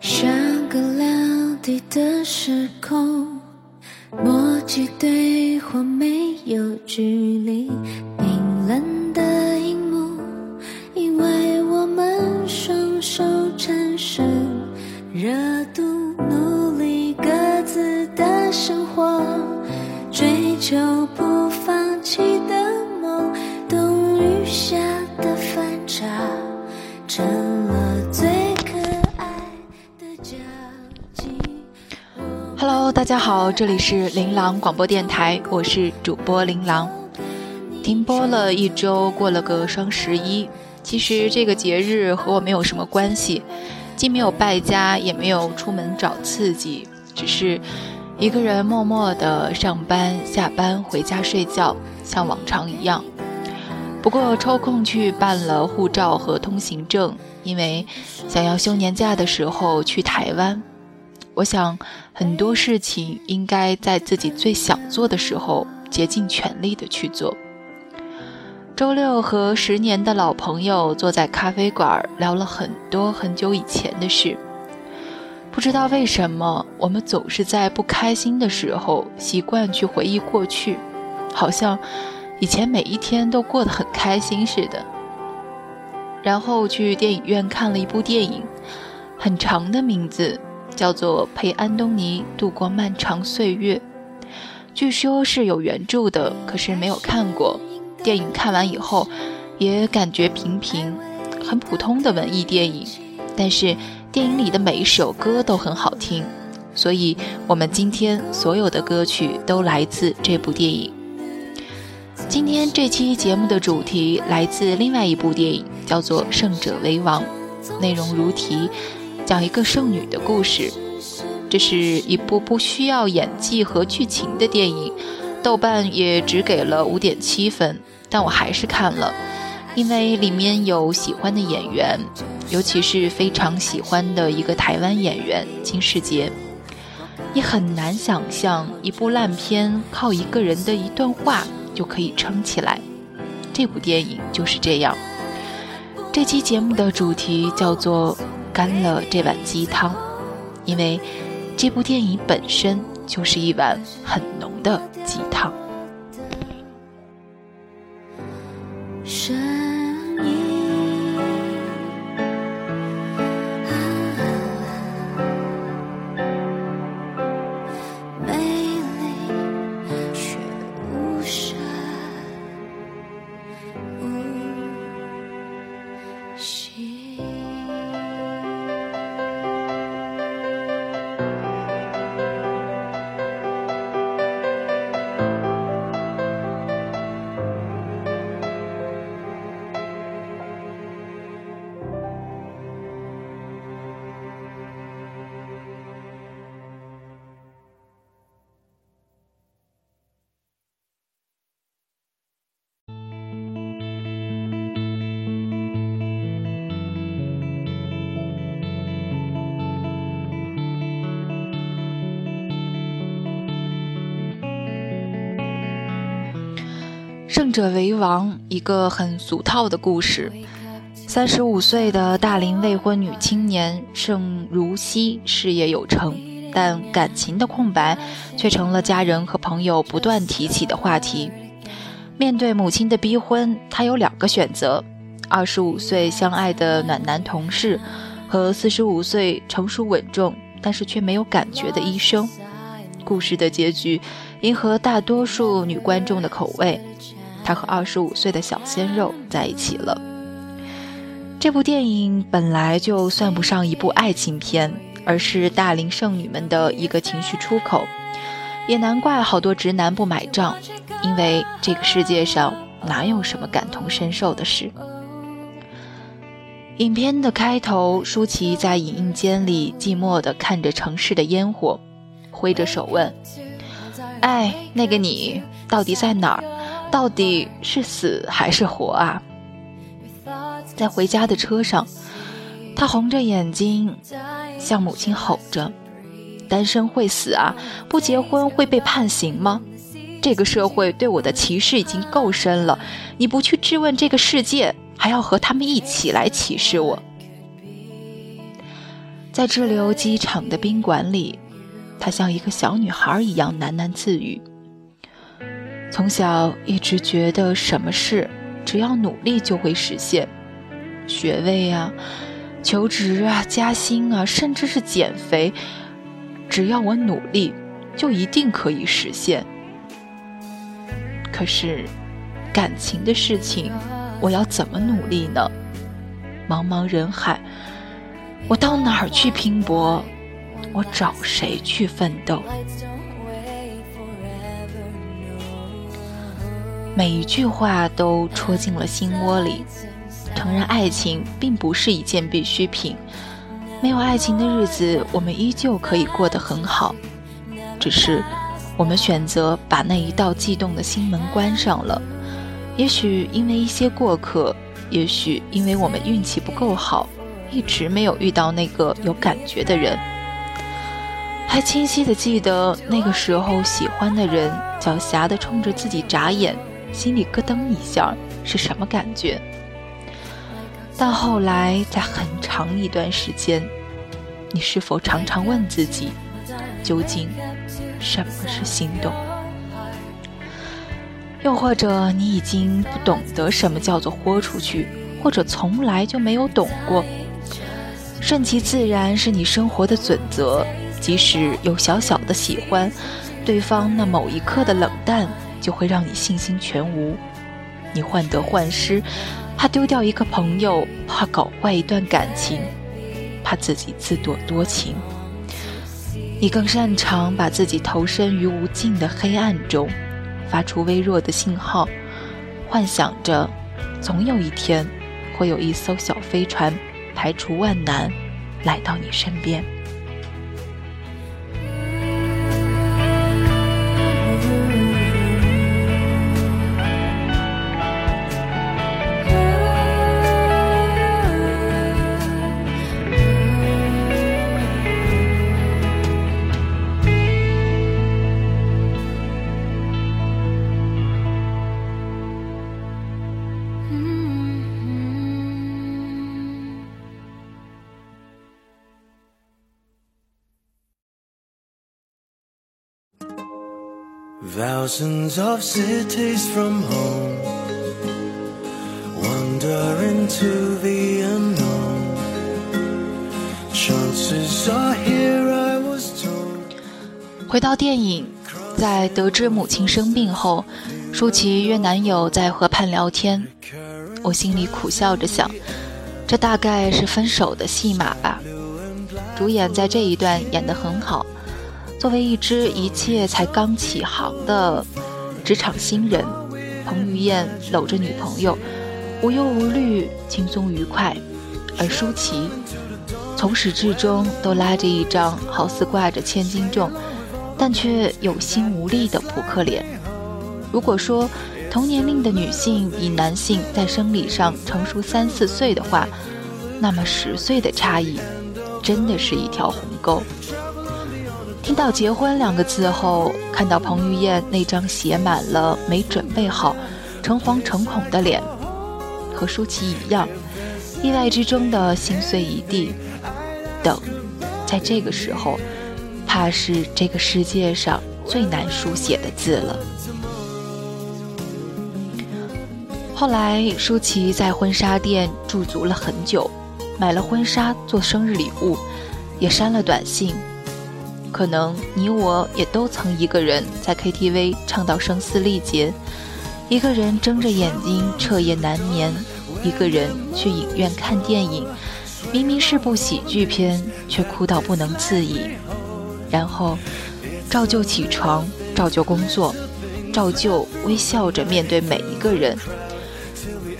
相隔两地的时空，默契对话没有距离，冰冷的荧幕因为我们双手产生热度，努力各自的生活，追求不放弃的梦，冬雨下的反差成了最可爱的交集。 Hello， 大家好，这里是琳琅广播电台，我是主播琳琅。停播了一周，过了个双十一，其实这个节日和我没有什么关系，既没有败家，也没有出门找刺激，只是一个人默默地上班、下班、回家睡觉，像往常一样。不过抽空去办了护照和通行证，因为想要休年假的时候去台湾。我想很多事情应该在自己最想做的时候竭尽全力地去做。周六和10年的老朋友坐在咖啡馆聊了很多很久以前的事，不知道为什么我们总是在不开心的时候习惯去回忆过去，好像以前每一天都过得很开心似的。然后去电影院看了一部电影，很长的名字叫做《陪安东尼度过漫长岁月》，据说是有原著的，可是没有看过。电影看完以后也感觉平平，很普通的文艺电影，但是电影里的每一首歌都很好听，所以我们今天所有的歌曲都来自这部电影。今天这期节目的主题来自另外一部电影，叫做《胜者为王》，内容如题，讲一个剩女的故事。这是一部不需要演技和剧情的电影，豆瓣也只给了5.7分，但我还是看了，因为里面有喜欢的演员，尤其是非常喜欢的一个台湾演员金世杰。也很难想象一部烂片靠一个人的一段话就可以撑起来，这部电影就是这样。这期节目的主题叫做干了这碗鸡汤，因为这部电影本身就是一碗很浓的鸡汤。声音，美丽却无声无息。胜者为王，一个很俗套的故事。35岁的大龄未婚女青年盛如熙事业有成，但感情的空白却成了家人和朋友不断提起的话题。面对母亲的逼婚，她有2个选择：25岁相爱的暖男同事和45岁成熟稳重但是却没有感觉的医生。故事的结局迎合大多数女观众的口味，他和25岁的小鲜肉在一起了。这部电影本来就算不上一部爱情片，而是大龄剩女们的一个情绪出口，也难怪好多直男不买账，因为这个世界上哪有什么感同身受的事。影片的开头，舒淇在影印间里寂寞地看着城市的烟火，挥着手问：哎，那个你到底在哪儿？到底是死还是活啊？在回家的车上，他红着眼睛向母亲吼着：单身会死啊，不结婚会被判刑吗？这个社会对我的歧视已经够深了，你不去质问这个世界，还要和他们一起来歧视我。在滞留机场的宾馆里，她像一个小女孩一样喃喃自语。从小一直觉得什么事只要努力就会实现，学位啊，求职啊，加薪啊，甚至是减肥，只要我努力就一定可以实现。可是感情的事情我要怎么努力呢？茫茫人海，我到哪儿去拼搏？我找谁去奋斗？每一句话都戳进了心窝里。承认爱情并不是一件必需品，没有爱情的日子我们依旧可以过得很好，只是我们选择把那一道悸动的心门关上了。也许因为一些过客，也许因为我们运气不够好，一直没有遇到那个有感觉的人。还清晰地记得那个时候喜欢的人狡黠地冲着自己眨眼，心里咯噔一下是什么感觉。但后来在很长一段时间，你是否常常问自己，究竟什么是心动？又或者你已经不懂得什么叫做豁出去，或者从来就没有懂过。顺其自然是你生活的准则，即使有小小的喜欢，对方那某一刻的冷淡就会让你信心全无。你患得患失，怕丢掉一个朋友，怕搞坏一段感情，怕自己自作多情。你更擅长把自己投身于无尽的黑暗中，发出微弱的信号，幻想着总有一天会有一艘小飞船排除万难来到你身边。Thousands of cities from home, wandering to the unknown. Chances are here I was told. 回到电影，在得知母亲生病后，舒淇约男友在河畔聊天，我心里苦笑着想，这大概是分手的戏码吧。主演在这一段演得很好。作为一只一切才刚起航的职场新人，彭于晏搂着女朋友，无忧无虑，轻松愉快。而舒淇从始至终都拉着一张好似挂着千斤重，但却有心无力的扑克脸。如果说同年龄的女性比男性在生理上成熟3-4岁的话，那么10岁的差异真的是一条鸿沟。听到结婚2个字后，看到彭于晏那张写满了没准备好、诚惶诚恐的脸，和舒淇一样，意外之中的心碎一地。等，在这个时候，怕是这个世界上最难书写的字了。后来，舒淇在婚纱店驻足了很久，买了婚纱做生日礼物，也删了短信。可能你我也都曾一个人在 KTV 唱到声嘶力竭，一个人睁着眼睛彻夜难眠，一个人去影院看电影，明明是部喜剧片，却哭到不能自已。然后照旧起床，照旧工作，照旧微笑着面对每一个人，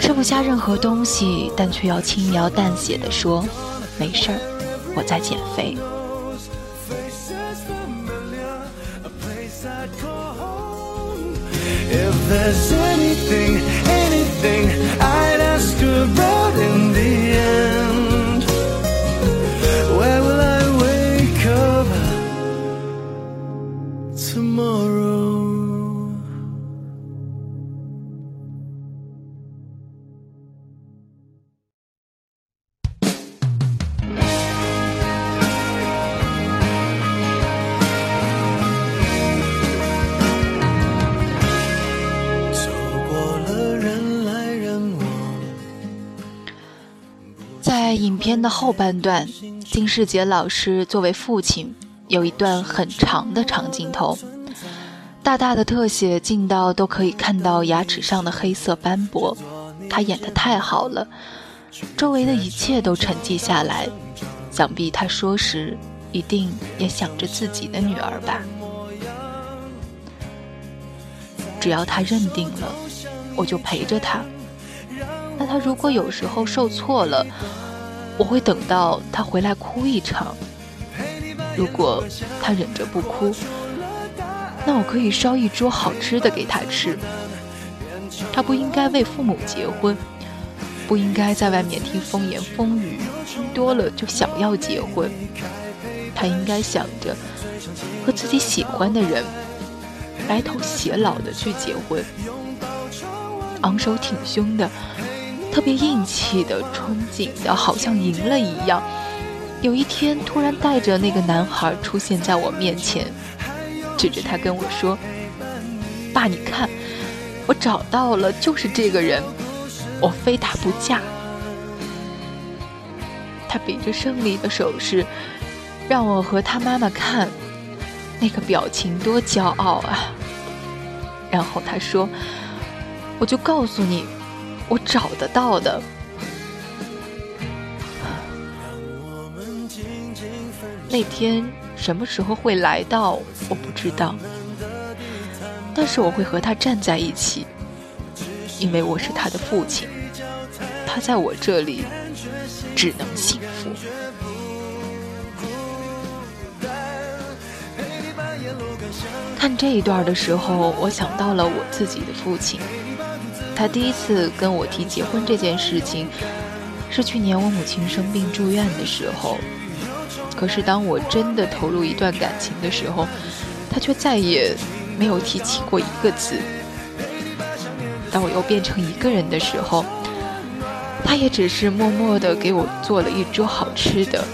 吃不下任何东西，但却要轻描淡写地说没事儿，我在减肥。If there's anything I'd ask about in the end, where will I wake up tomorrow? 在影片的后半段，金士杰老师作为父亲有一段很长的长镜头，大大的特写近到都可以看到牙齿上的黑色斑驳，他演得太好了，周围的一切都沉寂下来，想必他说时一定也想着自己的女儿吧。只要他认定了，我就陪着他。那他如果有时候受挫了，我会等到他回来哭一场。如果他忍着不哭，那我可以烧一桌好吃的给他吃。他不应该为父母结婚，不应该在外面听风言风语，听多了就想要结婚。他应该想着和自己喜欢的人白头偕老的去结婚，昂首挺胸的，特别硬气的，憧憬的，好像赢了一样。有一天突然带着那个男孩出现在我面前，指着他跟我说，爸你看，我找到了，就是这个人，我非他不嫁。他比着胜利的手势让我和他妈妈看，那个表情多骄傲啊。然后他说，我就告诉你，我找得到的。那天什么时候会来到我不知道，但是我会和他站在一起，因为我是他的父亲，他在我这里只能幸福。看这一段的时候，我想到了我自己的父亲。他第一次跟我提结婚这件事情是去年我母亲生病住院的时候，可是当我真的投入一段感情的时候，他却再也没有提起过一个字。当我又变成一个人的时候，他也只是默默地给我做了一桌好吃的，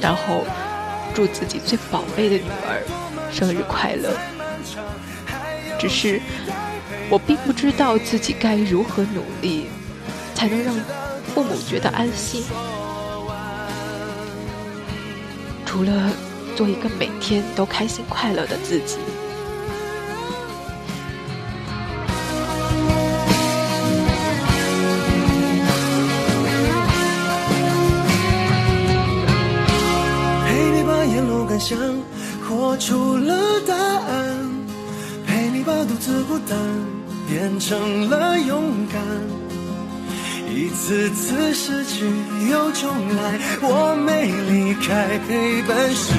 然后祝自己最宝贝的女儿生日快乐。只是我并不知道自己该如何努力才能让父母觉得安心，除了做一个每天都开心快乐的自己。陪你把沿路感想活出了答案，陪你把独自孤单变成了勇敢，一次次失去又重来，我没离开，陪伴是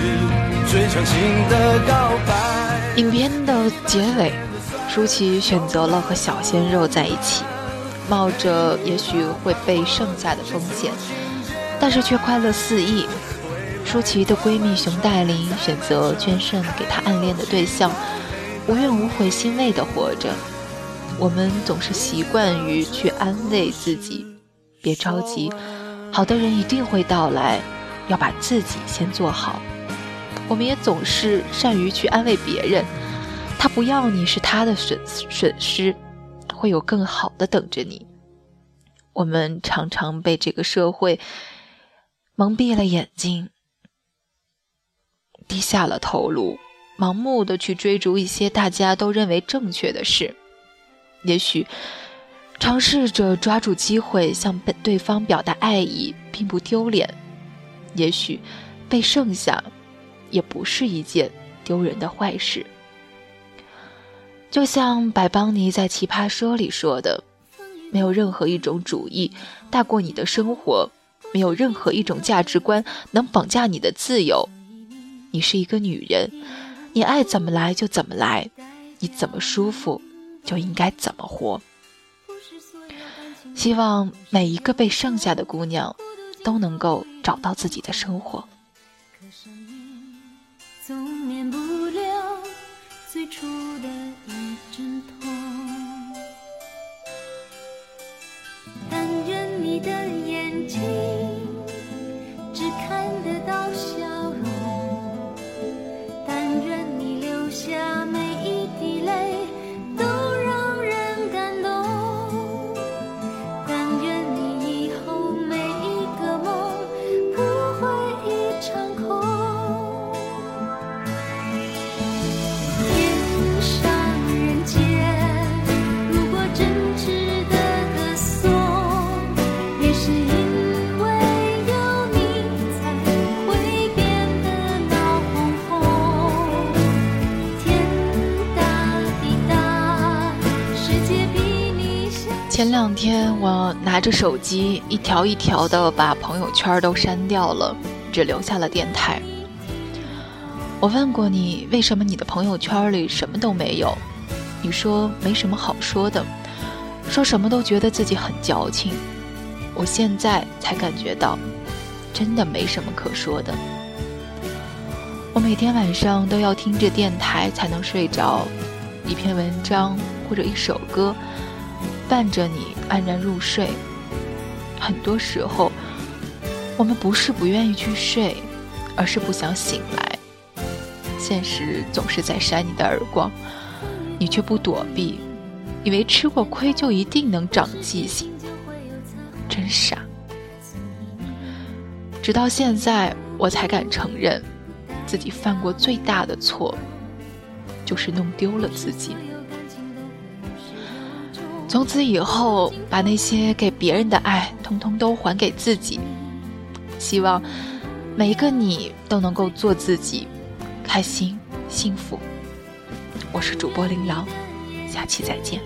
最长情的告白。影片的结尾，舒淇选择了和小鲜肉在一起，冒着也许会被剩下的风险，但是却快乐肆意。舒淇的闺蜜熊黛林选择捐肾给她暗恋的对象，无怨无悔，欣慰地活着。我们总是习惯于去安慰自己，别着急，好的人一定会到来，要把自己先做好。我们也总是善于去安慰别人，他不要你是他的损失，会有更好的等着你。我们常常被这个社会蒙蔽了眼睛，低下了头颅，盲目的去追逐一些大家都认为正确的事。也许尝试着抓住机会向对方表达爱意并不丢脸，也许被剩下也不是一件丢人的坏事。就像百邦尼在《奇葩说》里说的，没有任何一种主义大过你的生活，没有任何一种价值观能绑架你的自由。你是一个女人，你爱怎么来就怎么来，你怎么舒服就应该怎么活。希望每一个被剩下的姑娘都能够找到自己的生活。可是你总免不了最初的一阵痛，但愿你的眼睛只看得到笑容，下每一滴泪都让人感动，但愿你以后每一个梦前两天我拿着手机一条一条的把朋友圈都删掉了，只留下了电台。我问过你，为什么你的朋友圈里什么都没有？你说没什么好说的，说什么都觉得自己很矫情。我现在才感觉到，真的没什么可说的。我每天晚上都要听着电台才能睡着，一篇文章或者一首歌伴着你安然入睡。很多时候，我们不是不愿意去睡，而是不想醒来。现实总是在扇你的耳光，你却不躲避，以为吃过亏就一定能长记性，真傻。直到现在，我才敢承认，自己犯过最大的错，就是弄丢了自己。从此以后，把那些给别人的爱通通都还给自己。希望每一个你都能够做自己，开心幸福。我是主播琳琅，下期再见。